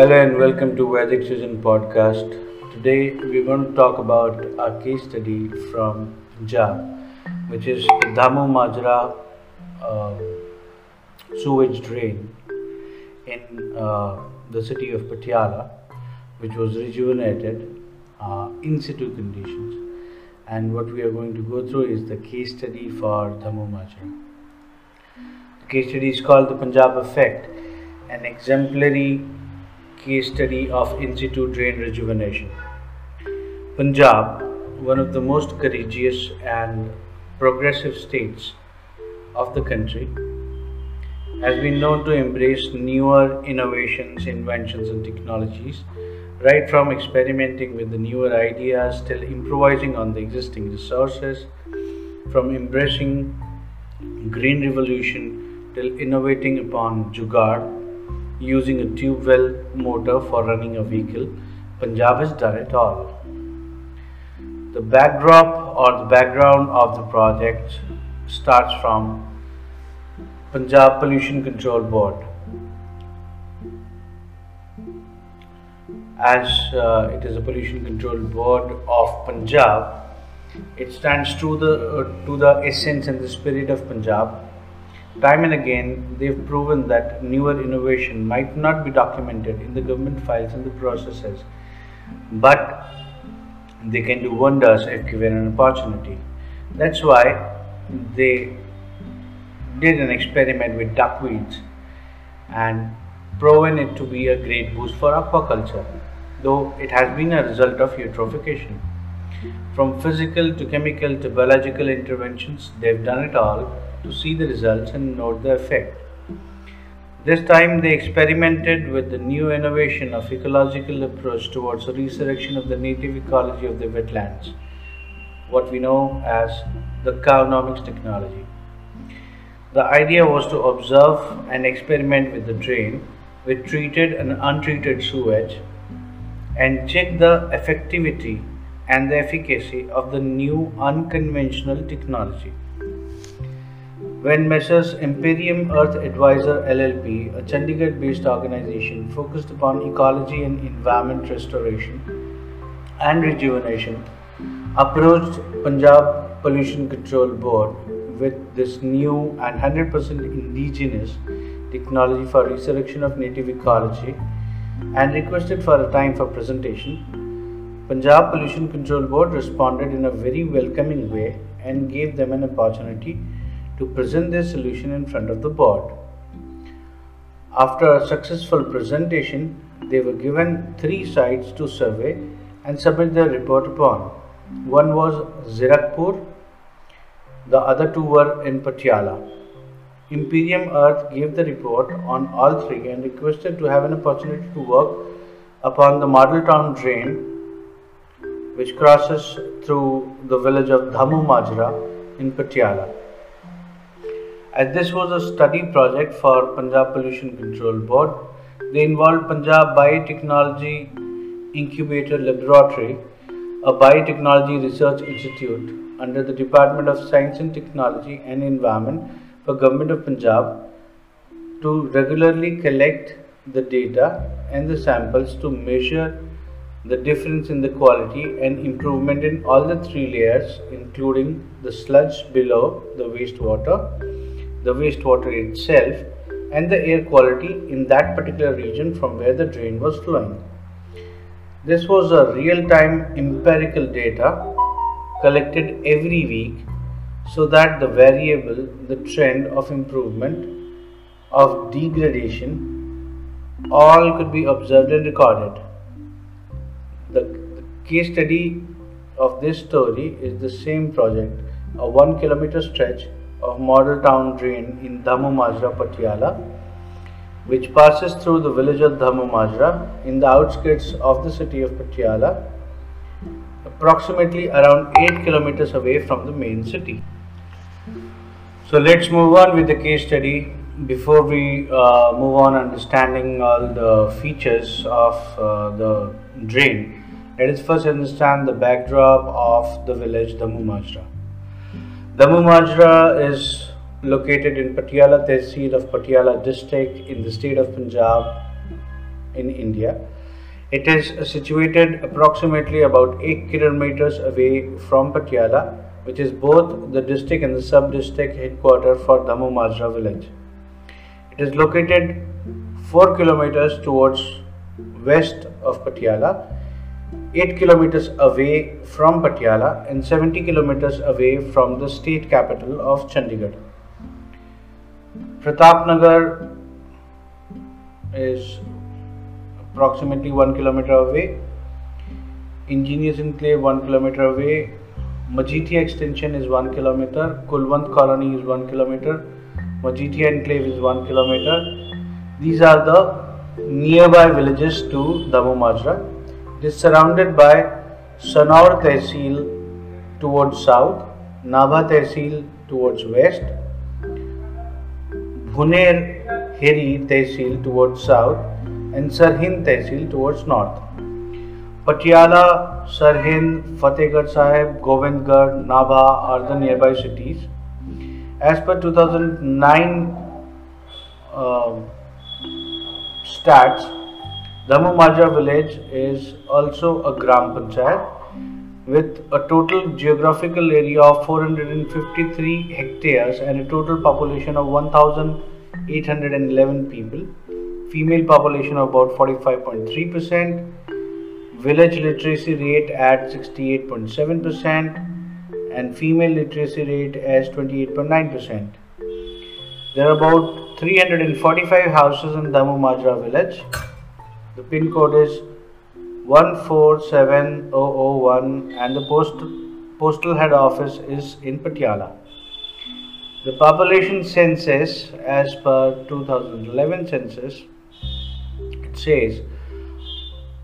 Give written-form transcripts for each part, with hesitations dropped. Hello and welcome to Vedic Vision podcast. Today we're going to talk about our case study from Punjab, which is the Dhamu Majra sewage drain in the city of Patiala, which was rejuvenated in situ conditions. And what we are going to go through is the case study for Dhamu Majra. The case study is called the Punjab Effect, an exemplary case study of in-situ drain rejuvenation. Punjab, one of the most courageous and progressive states of the country, has been known to embrace newer innovations, inventions and technologies, right from experimenting with the newer ideas till improvising on the existing resources, from embracing green revolution till innovating upon jugaad, using a tube well motor for running a vehicle. Punjab has done it all. The backdrop or the background of the project starts from Punjab Pollution Control Board. As it is a pollution control board of Punjab, it stands true to the essence and the spirit of Punjab. Time and again, they've proven that newer innovation might not be documented in the government files and the processes, but they can do wonders if given an opportunity. That's why they did an experiment with duckweeds and proven it to be a great boost for aquaculture, though it has been a result of eutrophication. From physical to chemical to biological interventions, they've done it all to see the results and note the effect. This time they experimented with the new innovation of ecological approach towards the resurrection of the native ecology of the wetlands, what we know as the Caronomics technology. The idea was to observe and experiment with the drain with treated and untreated sewage and check the effectivity and the efficacy of the new unconventional technology. When Messrs. Imperium Earth Advisor LLP, a Chandigarh-based organization focused upon ecology and environment restoration and rejuvenation, approached Punjab Pollution Control Board with this new and 100% indigenous technology for resurrection of native ecology and requested for a time for presentation, Punjab Pollution Control Board responded in a very welcoming way and gave them an opportunity to present their solution in front of the board. After a successful presentation, they were given 3 sites to survey and submit their report upon. One was Zirakpur, the other 2 were in Patiala. Imperium Earth gave the report on all 3 and requested to have an opportunity to work upon the model town drain which crosses through the village of Dhamu Majra in Patiala. As this was a study project for Punjab Pollution Control Board, they involved Punjab Biotechnology Incubator Laboratory, a biotechnology research institute under the Department of Science and Technology and Environment for Government of Punjab, to regularly collect the data and the samples to measure the difference in the quality and improvement in all the 3 layers, including the sludge below the wastewater itself, and the air quality in that particular region from where the drain was flowing. This was a real-time empirical data collected every week so that the variable, the trend of improvement, of degradation, all could be observed and recorded. The case study of this story is the same project, a 1 kilometer stretch of model town drain in Dhamu Majra, Patiala, which passes through the village of Dhamu Majra in the outskirts of the city of Patiala, approximately around 8 kilometers away from the main city. So let's move on with the case study. Before we move on understanding all the features of the drain, let us first understand the backdrop of the village Dhamu Majra. Dhamu Majra is located in Patiala Tehsil of Patiala district in the state of Punjab in India. It is situated approximately about 8 kilometers away from Patiala, which is both the district and the sub-district headquarter for Dhamu Majra village. It is located 4 kilometers towards west of Patiala, 8 kilometers away from Patiala and 70 kilometers away from the state capital of Chandigarh. Pratapnagar is approximately 1 kilometer away, Engineers Enclave 1 kilometer away, Majithia extension is 1 kilometer, Kulwant colony is 1 kilometer, Majithia enclave is 1 kilometer. These are the nearby villages to Dhamu Majra. It is surrounded by Sanaur Tehsil towards south, Nawa Tehsil towards west, Bhuner Hiri Tehsil towards south and Sarhind Tehsil towards north. Patiala, Sarhind, Fatehgarh Sahib, Govindgarh, Nawa are the nearby cities. As per 2009 stats, Dhamu Majra village is also a Gram Panchayat with a total geographical area of 453 hectares and a total population of 1,811 people, female population of about 45.3%, village literacy rate at 68.7% and female literacy rate as 28.9%. There are about 345 houses in Dhamu Majra village. The pin code is 147001 and the postal head office is in Patiala. The population census as per 2011 census, it says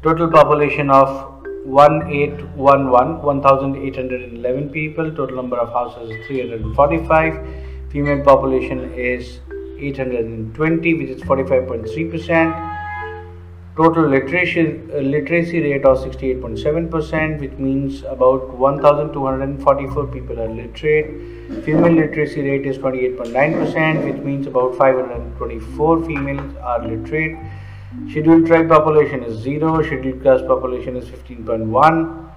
total population of 1811 people, total number of houses is 345, female population is 820 which is 45.3%. Total literacy rate of 68.7%, which means about 1,244 people are literate. Female literacy rate is 28.9%, which means about 524 females are literate. Scheduled tribe population is 0, scheduled class population is 15.1,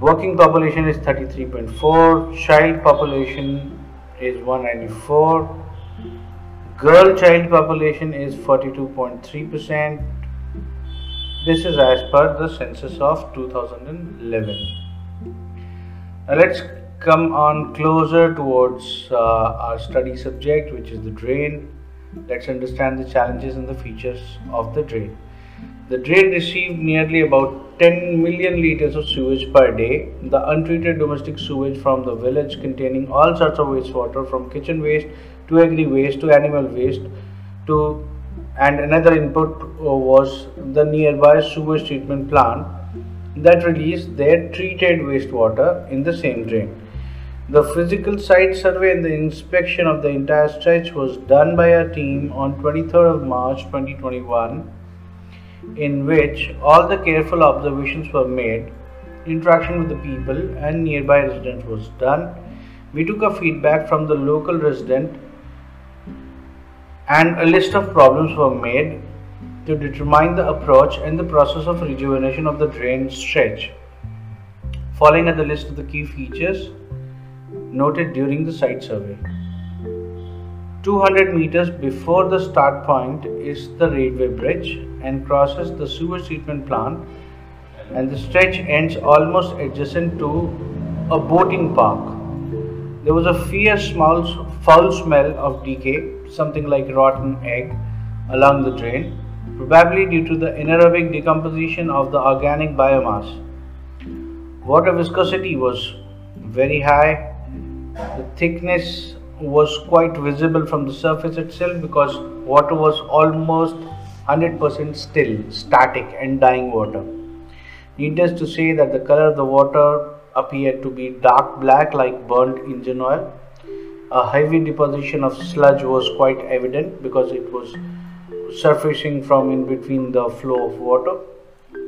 working population is 33.4, child population is 194. Girl child population is 42.3%. This is as per the census of 2011. Now let's come on closer towards our study subject, which is the drain. Let's understand the challenges and the features of the drain. The drain received nearly about 10 million litres of sewage per day. The untreated domestic sewage from the village containing all sorts of wastewater from kitchen waste to agri waste to animal waste to and another input was the nearby sewage treatment plant that released their treated wastewater in the same drain. The physical site survey and the inspection of the entire stretch was done by a team on 23rd of March 2021, in which all the careful observations were made, interaction with the people and nearby residents was done. We took a feedback from the local resident and a list of problems were made to determine the approach and the process of rejuvenation of the drain stretch. Following are the list of the key features noted during the site survey. 200 meters before the start point is the railway bridge and crosses the sewer treatment plant, and the stretch ends almost adjacent to a boating park. There was a fierce foul smell of decay, something like rotten egg, along the drain, probably due to the anaerobic decomposition of the organic biomass. Water viscosity was very high. The thickness was quite visible from the surface itself because water was almost 100% still, static and dying water. Needless to say that the color of the water appeared to be dark black like burnt engine oil. A heavy deposition of sludge was quite evident because it was surfacing from in between the flow of water.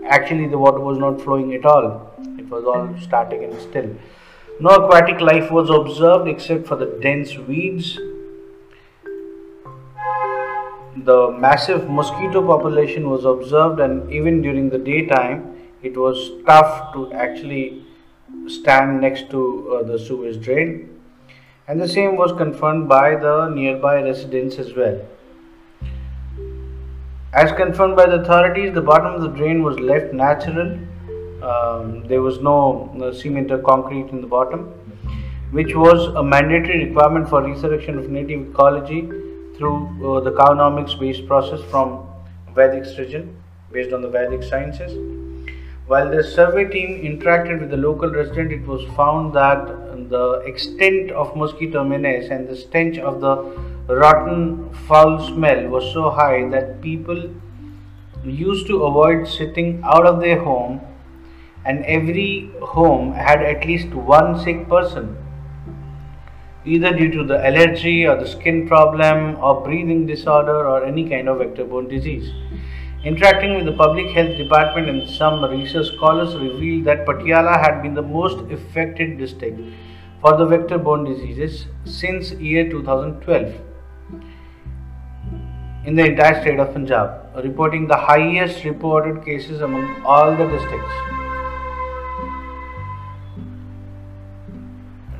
Actually, the water was not flowing at all. It was all static and still. No aquatic life was observed except for the dense weeds. the massive mosquito population was observed, and even during the daytime it was tough to actually stand next to the sewage drain, and the same was confirmed by the nearby residents as well. As confirmed by the authorities, the bottom of the drain was left natural. There was no cement or concrete in the bottom, which was a mandatory requirement for resurrection of native ecology through the Caronomics based process from Vedic region, based on the Vedic sciences. While the survey team interacted with the local resident, it was found that the extent of mosquito menace and the stench of the rotten foul smell was so high that people used to avoid sitting out of their home, and every home had at least one sick person, either due to the allergy or the skin problem or breathing disorder or any kind of vector-borne disease. Interacting with the public health department and some research scholars revealed that Patiala had been the most affected district for the vector-borne diseases since year 2012 in the entire state of Punjab, reporting the highest reported cases among all the districts.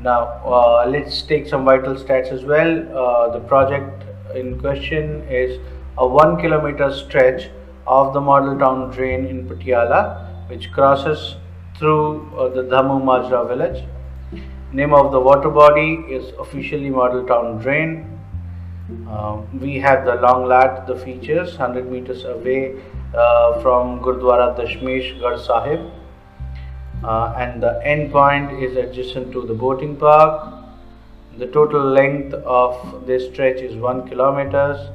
Now let's take some vital stats as well. The project in question is a 1 kilometer stretch of the model town drain in Patiala, which crosses through the Dhamu Majra village. Name of the water body is officially model town drain. We have the long lat, the features 100 meters away from Gurdwara Dashmesh Garh Sahib, and the end point is adjacent to the boating park. The total length of this stretch is 1 kilometer.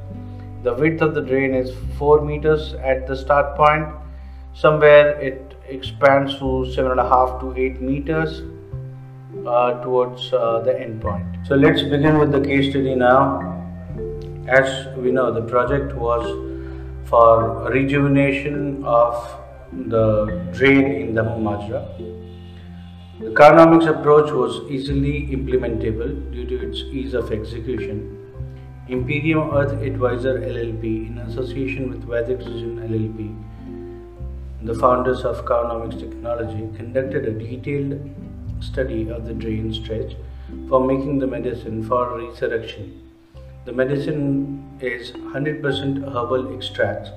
The width of the drain is 4 meters at the start point. Somewhere it expands to 7.5 to 8 meters towards the end point. So let's begin with the case study now. As we know, the project was for rejuvenation of the drain in Dhamu Majra. The Caronomics approach was easily implementable due to its ease of execution. Imperium Earth Advisor LLP, in association with Vedic Vision LLP, the founders of Caronomics Technology, conducted a detailed study of the drain stretch for making the medicine for resurrection. The medicine is 100% herbal extract,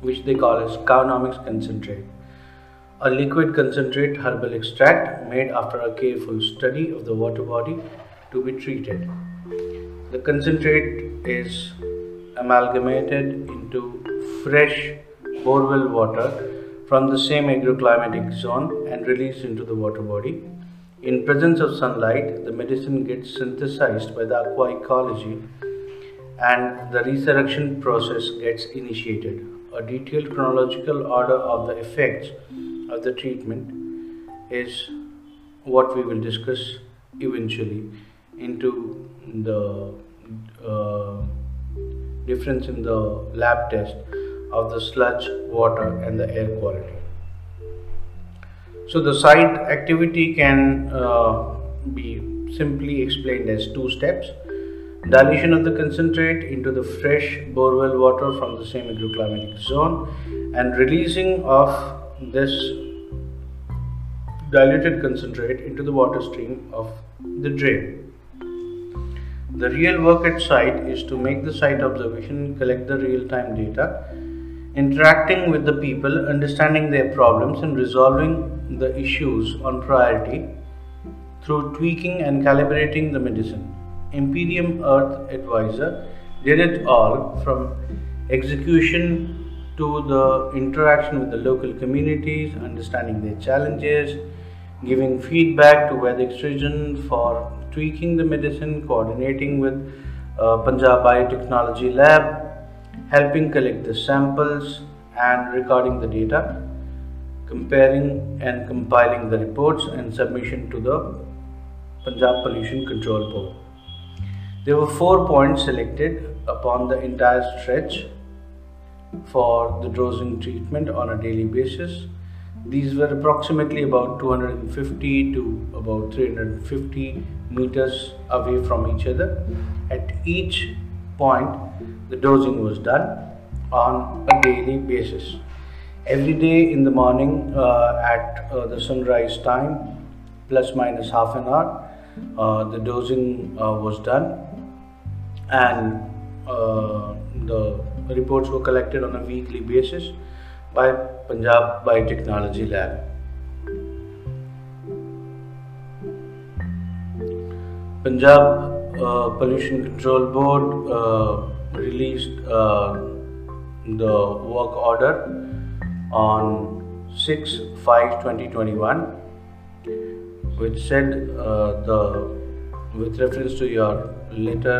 which they call as Caronomics Concentrate, a liquid concentrate herbal extract made after a careful study of the water body to be treated. The concentrate is amalgamated into fresh borewell water from the same agroclimatic zone and released into the water body. In presence of sunlight, the medicine gets synthesized by the aqua ecology and the resurrection process gets initiated. A detailed chronological order of the effects of the treatment is what we will discuss eventually into the difference in the lab test of the sludge water and the air quality. So the site activity can be simply explained as 2 steps: dilution of the concentrate into the fresh borewell water from the same agroclimatic zone and releasing of this diluted concentrate into the water stream of the drain. The real work at site is to make the site observation, collect the real-time data, interacting with the people, understanding their problems and resolving the issues on priority through tweaking and calibrating the medicine. Imperium Earth Advisor did it all, from execution to the interaction with the local communities, understanding their challenges, giving feedback to Vedic region for tweaking the medicine, coordinating with Punjab Biotechnology Lab, helping collect the samples and recording the data, comparing and compiling the reports and submission to the Punjab Pollution Control Board. There were 4 points selected upon the entire stretch for the dosing treatment on a daily basis. These were approximately about 250 to about 350 meters away from each other. At each point, the dosing was done on a daily basis. Every day in the morning at the sunrise time, plus minus half an hour, the dosing was done, and the reports were collected on a weekly basis by Punjab Biotechnology Lab. Punjab Pollution Control Board released the work order on 6/5/2021, which said with reference to your letter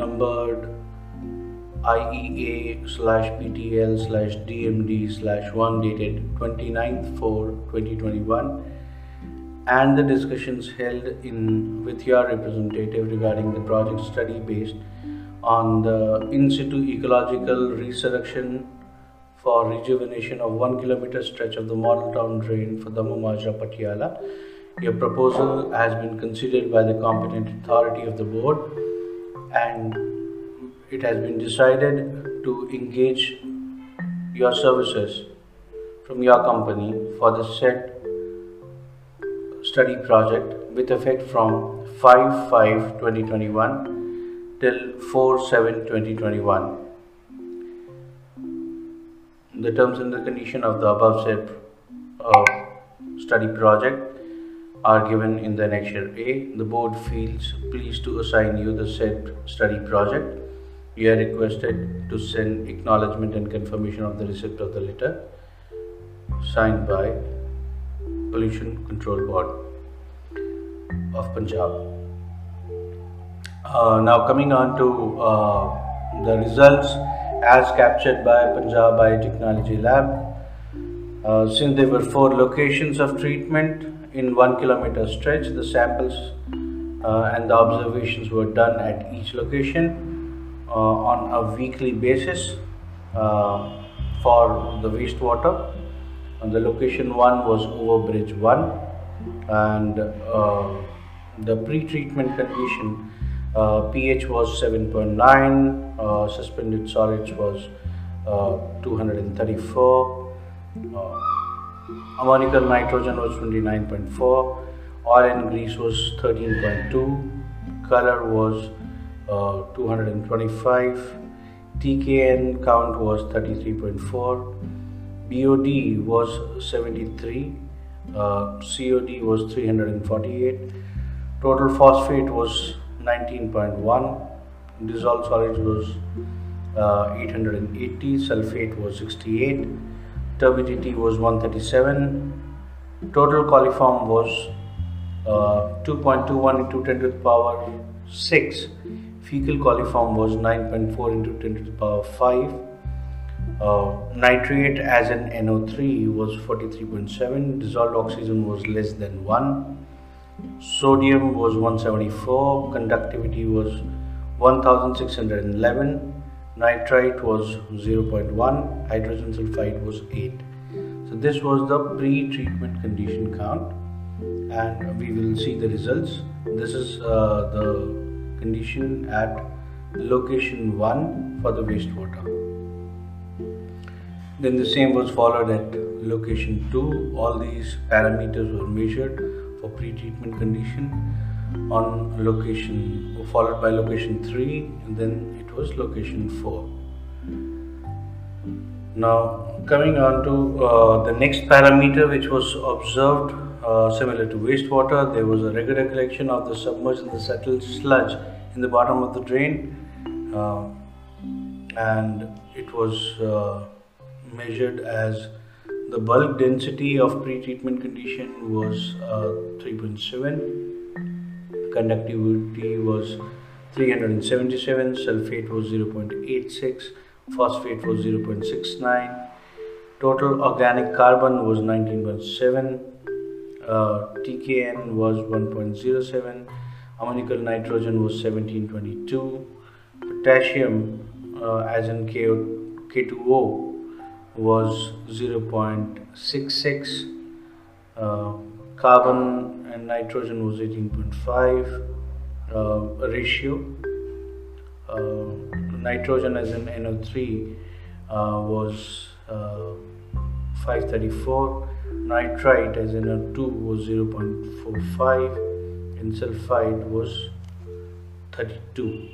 numbered IEA/PTL/DMD/1 dated 29/4/2021, and the discussions held in with your representative regarding the project study based on the in-situ ecological resurrection for rejuvenation of 1 kilometer stretch of the model town drain for Dhamu Majra, Patiala. Your proposal has been considered by the competent authority of the board, and it has been decided to engage your services from your company for the said study project with effect from 5/5/2021 till 4/7/2021. The terms and the condition of the above said study project are given in the annexure A. The board feels pleased to assign you the said study project. You are requested to send acknowledgement and confirmation of the receipt of the letter signed by Pollution Control Board of Punjab. Now coming on to the results as captured by Punjab Biotechnology Lab. Since there were 4 locations of treatment in 1 kilometer stretch, the samples and the observations were done at each location on a weekly basis for the wastewater. And the location 1 was over bridge 1, and the pre-treatment condition pH was 7.9, suspended solids was 234, ammonical nitrogen was 29.4, oil and grease was 13.2, color was 225, TKN count was 33.4, BOD was 73, COD was 348, total phosphate was 19.1, dissolved solids was 880, sulfate was 68, turbidity was 137, total coliform was 2.21 into 10 to the power 6, fecal coliform was 9.4 into 10 to the power 5, nitrate as an NO3 was 43.7, dissolved oxygen was less than 1, sodium was 174, conductivity was 1611, nitrite was 0.1, hydrogen sulfide was 8. So this was the pre-treatment condition count, and we will see the results. This is the condition at location 1 for the wastewater. Then the same was followed at location 2. All these parameters were measured for pre-treatment condition on location, followed by location 3, and then it was location 4. Now coming on to the next parameter which was observed similar to wastewater, there was a regular collection of the submerged and the settled sludge in the bottom of the drain, and it was measured as the bulk density of pre-treatment condition was 3.7, conductivity was 377, sulfate was 0.86, phosphate was 0.69, total organic carbon was 19.7, TKN was 1.07, ammonical nitrogen was 17.22, potassium as in K2O was 0.66, carbon and nitrogen was 18.5, ratio. Nitrogen as in NO3 was 534, nitrite as in NO2 was 0.45, and sulfide was 32.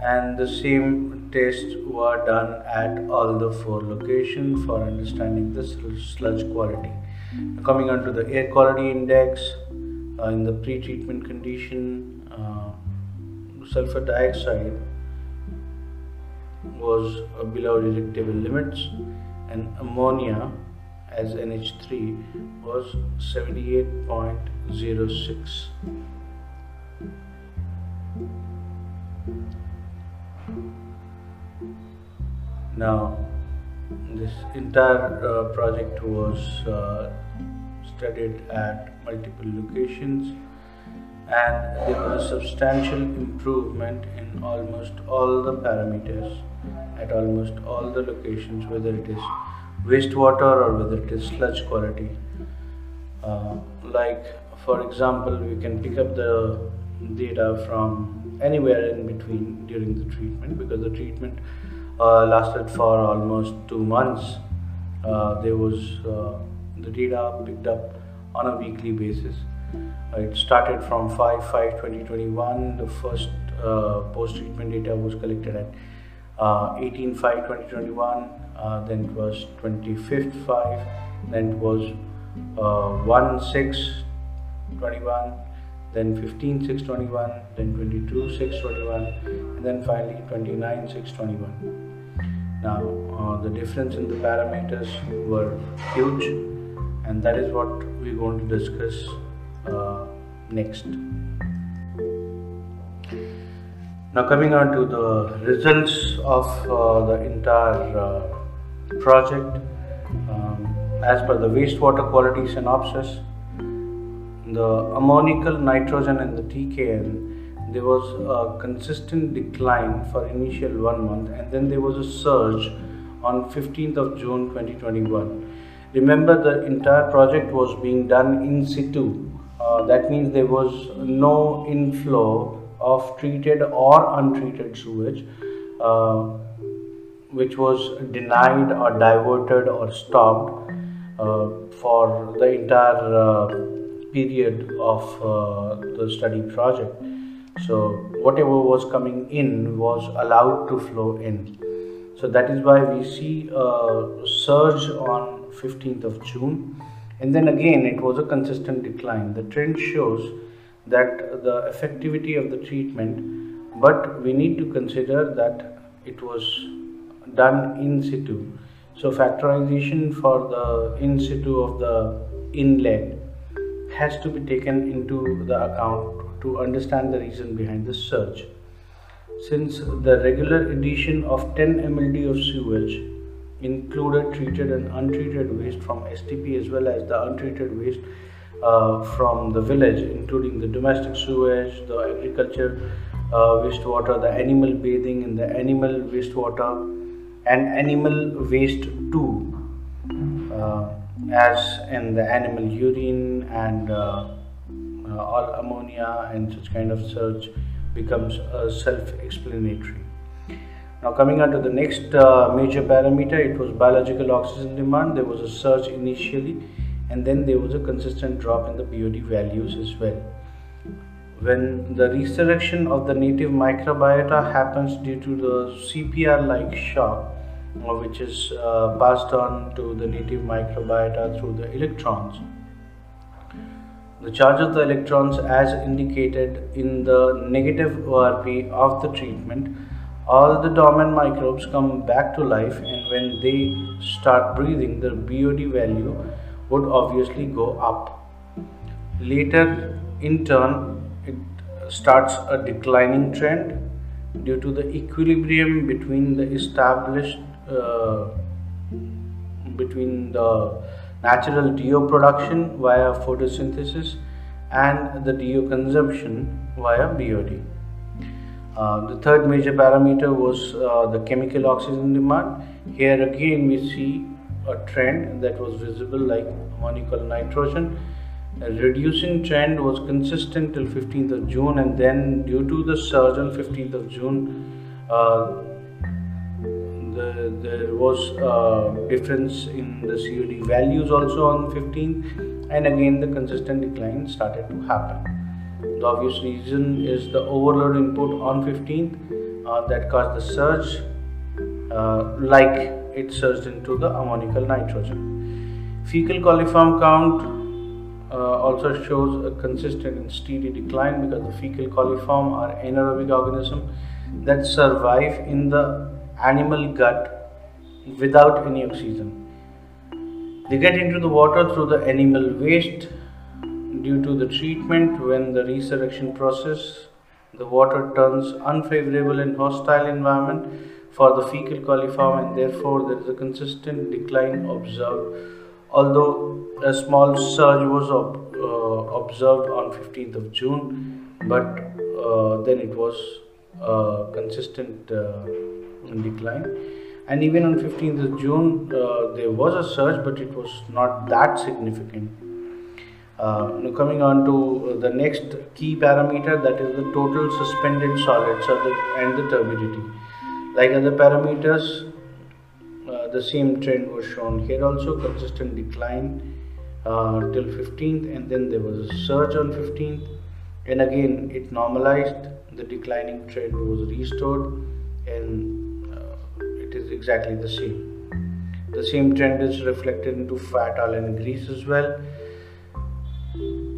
And the same tests were done at all the four locations for understanding the sludge quality. Now coming on to the air quality index, in the pre-treatment condition, sulfur dioxide was below detectable limits, and ammonia as NH3 was 78.06. Now, this entire project was studied at multiple locations, and there was a substantial improvement in almost all the parameters at almost all the locations, whether it is wastewater or whether it is sludge quality. Like for example, we can pick up the data from anywhere in between during the treatment, because the treatment lasted for almost 2 months. There was the data picked up on a weekly basis. It started from 5/5/2021. The first post-treatment data was collected at 18/5/2021. Then it was 25/5. Then it was 1/6/21. Then 15/6/21. Then 22/6/21. And then finally 29/6/21. Now the difference in the parameters were huge, and that is what we're going to discuss next. Now coming on to the results of the entire project. As per the wastewater quality synopsis, the ammonical nitrogen and the TKN, there was a consistent decline for initial 1 month, and then there was a surge on 15th of June 2021. Remember, the entire project was being done in situ. That means there was no inflow of treated or untreated sewage which was denied or diverted or stopped for the entire period of the study project. So whatever was coming in was allowed to flow in. So that is why we see a surge on 15th of June. And then again, it was a consistent decline. The trend shows that the effectivity of the treatment, but we need to consider that it was done in situ. So factorization for the in situ of the inlet has to be taken into the account to understand the reason behind the surge. Since the regular addition of 10 mld of sewage included treated and untreated waste from STP as well as the untreated waste from the village, including the domestic sewage, the agriculture wastewater, the animal bathing and the animal wastewater, and animal waste too, as in the animal urine and all ammonia and such kind of surge becomes self-explanatory. Now coming on to the next major parameter, it was biological oxygen demand. There was a surge initially, and then there was a consistent drop in the BOD values as well. When the resurrection of the native microbiota happens due to the CPR-like shock, which is passed on to the native microbiota through the electrons, the charge of the electrons as indicated in the negative ORP of the treatment, all the dormant microbes come back to life, and when they start breathing, the BOD value would obviously go up. Later, in turn, it starts a declining trend due to the equilibrium between the established, between the natural DO production via photosynthesis and the DO consumption via BOD. The third major parameter was the chemical oxygen demand. Here again we see a trend that was visible, like ammonical nitrogen a reducing trend was consistent till 15th of June, and then due to the surge on 15th of June, there was a difference in the COD values also on 15th, and again the consistent decline started to happen. The obvious reason is the overload input on 15th that caused the surge, like it surged into the ammonical nitrogen. Fecal coliform count also shows a consistent and steady decline because the fecal coliform are anaerobic organisms that survive in the animal gut without any oxygen. They get into the water through the animal waste. Due to the treatment, when the resurrection process, the water turns unfavorable and hostile environment for the fecal coliform, and therefore there is a consistent decline observed, although a small surge was observed on 15th of June, but then it was consistent decline. And even on 15th of June, there was a surge, but it was not that significant. Now coming on to the next key parameter, that is the total suspended solids and the turbidity. Like other parameters, the same trend was shown here also, consistent decline till 15th, and then there was a surge on 15th, and again it normalized, the declining trend was restored, and it is exactly the same. The same trend is reflected into fat, oil and grease as well.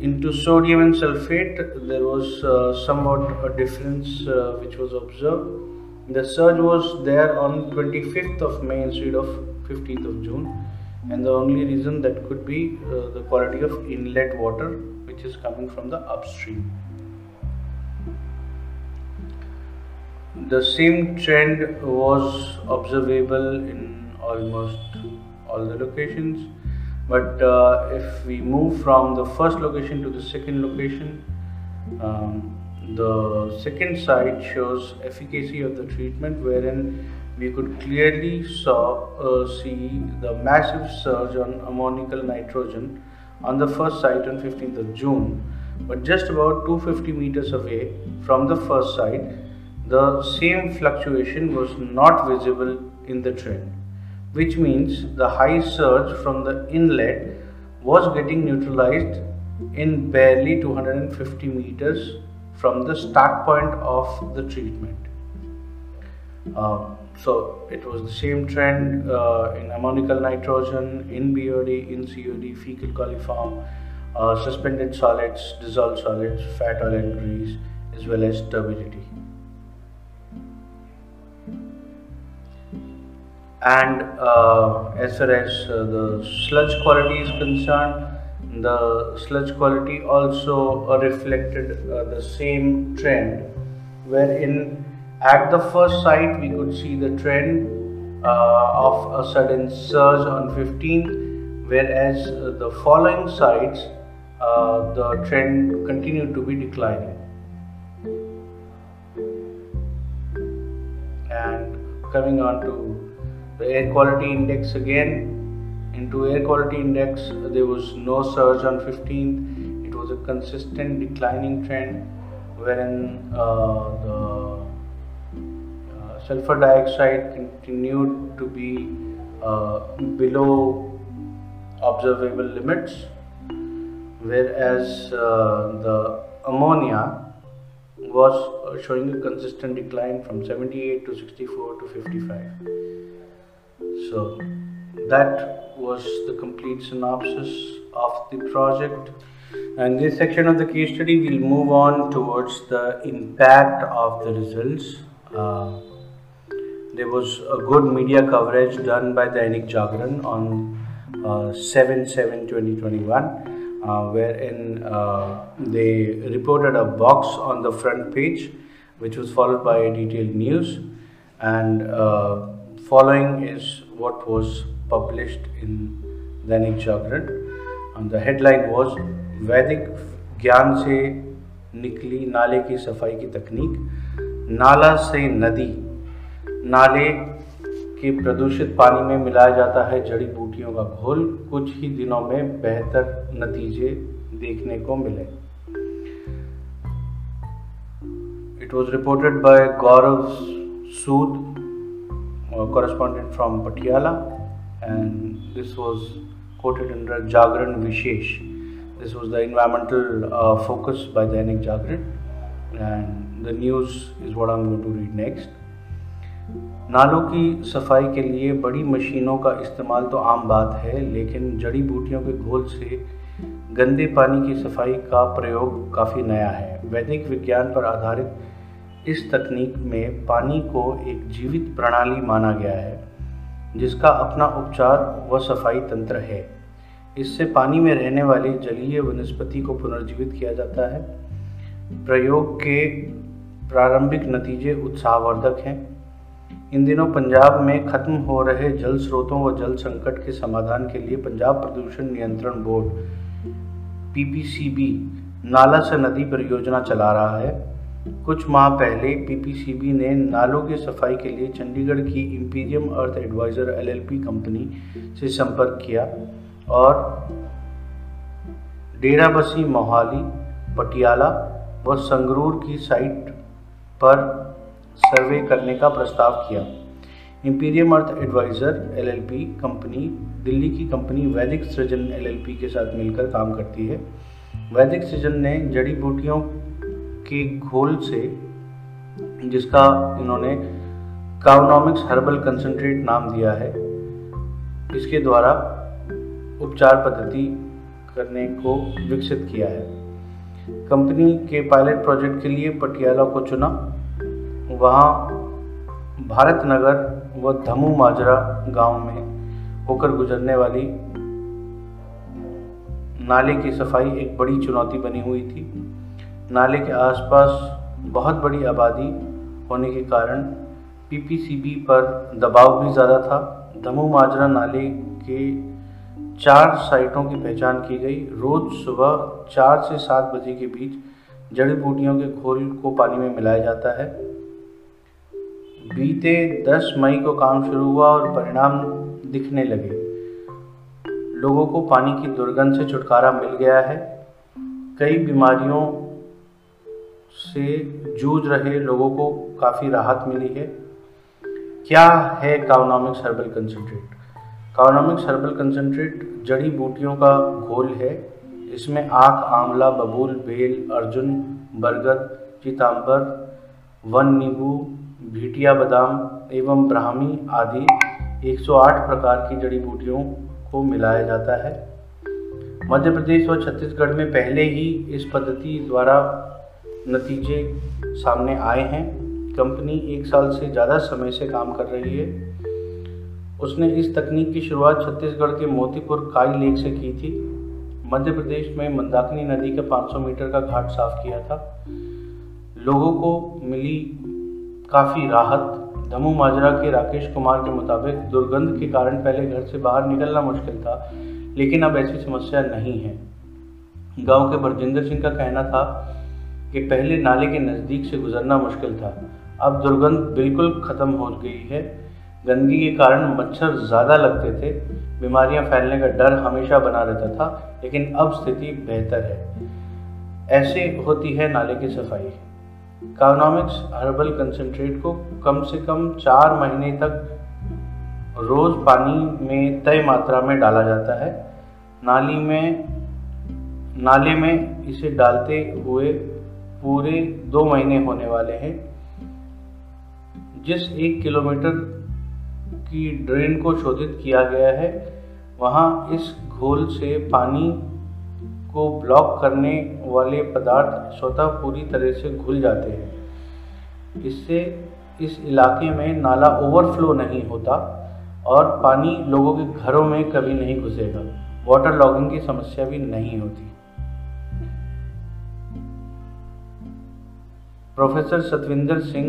Into sodium and sulfate, there was somewhat a difference which was observed. The surge was there on 25th of May instead of 15th of June, and the only reason that could be the quality of inlet water which is coming from the upstream. The same trend was observable in almost all the locations, but if we move from the first location to the second location, the second side shows efficacy of the treatment, wherein we could clearly see the massive surge on ammonical nitrogen on the first site on 15th of June. But just about 250 meters away from the first site, the same fluctuation was not visible in the trend, which means the high surge from the inlet was getting neutralized in barely 250 meters from the start point of the treatment. So it was the same trend in ammonical nitrogen, in BOD, in COD, fecal coliform, suspended solids, dissolved solids, fat, oil and grease, as well as turbidity. And as far as the sludge quality is concerned, the sludge quality also reflected the same trend, wherein at the first site we could see the trend of a sudden surge on 15th, whereas the following sites the trend continued to be declining. And coming on to the air quality index again. Into air quality index, there was no surge on 15th. It was a consistent declining trend, wherein the sulfur dioxide continued to be below observable limits, whereas the ammonia was showing a consistent decline from 78 to 64 to 55. So that was the complete synopsis of the project. And this section of the case study will move on towards the impact of the results. There was a good media coverage done by Dainik Jagran on 7/7/2021, wherein they reported a box on the front page which was followed by a detailed news, and following is what was published in Dainik Jagran, and the headline was "वैदिक ज्ञान से निकली नाले की सफाई की तकनीक, नाला से नदी, नाले के प्रदूषित पानी में मिलाया जाता है जड़ी बूटियों का घोल, कुछ ही दिनों में बेहतर नतीजे देखने को मिले। It was reported by Gaurav Sood, correspondent from Patiala, and this was quoted under Jagran Vishesh. This was the environmental focus by Dainik Jagran, and the news is what I'm going to read next. नालों की सफाई के लिए बड़ी मशीनों का इस्तेमाल तो आम बात है, लेकिन जड़ी बूटियों के घोल से गंदे पानी की सफाई का प्रयोग काफ़ी नया है। वैदिक विज्ञान पर आधारित इस तकनीक में पानी को एक जीवित प्रणाली माना गया है, जिसका अपना उपचार व सफाई तंत्र है। इससे पानी में रहने वाली जलीय वनस्पति को पुनर्जीवित किया जाता है। प्रयोग के प्रारंभिक नतीजे उत्साहवर्धक हैं। इन दिनों पंजाब में खत्म हो रहे जल स्रोतों व जल संकट के समाधान के लिए पंजाब प्रदूषण नियंत्रण बोर्ड PPCB नाला से नदी परियोजना चला रहा है। कुछ माह पहले PPCB ने नालों की सफाई के लिए चंडीगढ़ की इंपीरियम अर्थ एडवाइज़र LLP कंपनी से संपर्क किया और डेरा बसी मोहाली, पटियाला व संगरूर की साइट पर सर्वे करने का प्रस्ताव किया। इंपीरियम अर्थ एडवाइज़र LLP कंपनी दिल्ली की कंपनी वैदिक सृजन LLP के साथ मिलकर काम करती है। वैदिक सृजन ने जड़ी बूटियों के घोल से, जिसका इन्होंने कैरोनॉमिक्स हर्बल कंसंट्रेट नाम दिया है, इसके द्वारा उपचार पद्धति करने को विकसित किया है। कंपनी के पायलट प्रोजेक्ट के लिए पटियाला को चुना। वहाँ भारत नगर व धमू माजरा गांव में होकर गुजरने वाली नाले की सफाई एक बड़ी चुनौती बनी हुई थी। नाले के आसपास बहुत बड़ी आबादी होने के कारण PPCB पर दबाव भी ज़्यादा था। धमू माजरा नाले के 4 साइटों की पहचान की गई। रोज़ सुबह 4 से 7 बजे के बीच जड़ी बूटियों के घोल को पानी में मिलाया जाता है। बीते 10 मई को काम शुरू हुआ और परिणाम दिखने लगे। लोगों को पानी की दुर्गंध से छुटकारा मिल गया है। कई बीमारियों से जूझ रहे लोगों को काफ़ी राहत मिली है। क्या है कैरोनॉमिक्स हर्बल कंसंट्रेट? कैरोनॉमिक्स हर्बल कंसंट्रेट जड़ी बूटियों का घोल है। इसमें आक, आंवला, बबूल, बेल, अर्जुन, बरगद, चितांबर, वन नींबू, भीटिया बादाम एवं ब्राह्मी आदि 108 प्रकार की जड़ी बूटियों को मिलाया जाता है। मध्य प्रदेश और छत्तीसगढ़ में पहले ही इस पद्धति द्वारा नतीजे सामने आए हैं। कंपनी 1 साल से ज़्यादा समय से काम कर रही है। उसने इस तकनीक की शुरुआत छत्तीसगढ़ के मोतीपुर काली लेक से की थी। मध्य प्रदेश में मंदाकिनी नदी का 500 मीटर का घाट साफ किया था। लोगों को मिली काफ़ी राहत। धमू माजरा के राकेश कुमार के मुताबिक दुर्गंध के कारण पहले घर से बाहर निकलना मुश्किल था, लेकिन अब ऐसी समस्या नहीं है। गांव के भरजिंदर सिंह का कहना था कि पहले नाले के नज़दीक से गुजरना मुश्किल था, अब दुर्गंध बिल्कुल ख़त्म हो गई है। गंदगी के कारण मच्छर ज़्यादा लगते थे, बीमारियां फैलने का डर हमेशा बना रहता था, लेकिन अब स्थिति बेहतर है। ऐसे होती है नाले की सफाई। कैरोनॉमिक्स हर्बल कंसंट्रेट को कम से कम 4 महीने तक रोज़ पानी में तय मात्रा में डाला जाता है। नाले में इसे डालते हुए पूरे 2 महीने होने वाले हैं। जिस 1 किलोमीटर की ड्रेन को शोधित किया गया है, वहाँ इस घोल से पानी को ब्लॉक करने वाले पदार्थ स्वतः पूरी तरह से घुल जाते हैं। इससे इस इलाके में नाला ओवरफ्लो नहीं होता और पानी लोगों के घरों में कभी नहीं घुसेगा। वाटर लॉगिंग की समस्या भी नहीं होती। Professor Satvinder Singh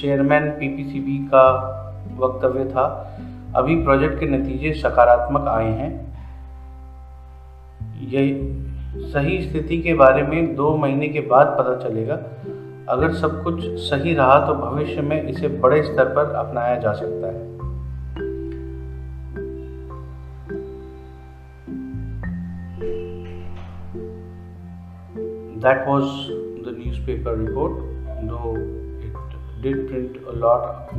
chairman PPCB का वक्तव्य था। अभी प्रोजेक्ट के नतीजे सकारात्मक आए हैं। यह सही स्थिति के बारे में 2 महीने के बाद पता चलेगा। अगर सब कुछ सही रहा तो भविष्य में इसे बड़े स्तर पर अपनाया जा सकता है। That was the newspaper report, though it did print a lot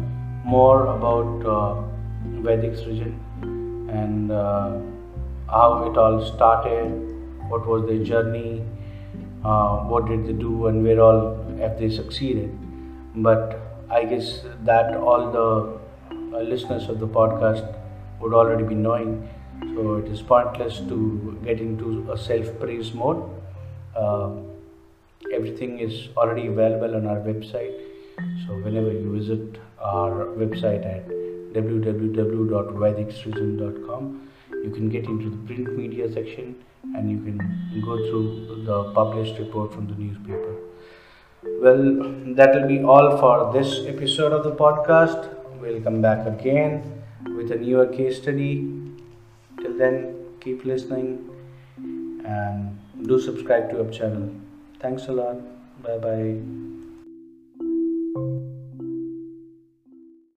more about Vedic religion and how it all started, what was their journey, what did they do, and where all have they succeeded. But I guess that all the listeners of the podcast would already be knowing, so it is pointless to get into a self-praise mode. Everything is already available on our website, so whenever you visit our website at www.vedicsreason.com, you can get into the print media section and you can go through the published report from the newspaper. Well, that will be all for this episode of the podcast. We'll come back again with a newer case study. Till then, keep listening and do subscribe to our channel. Thanks a lot. Bye bye.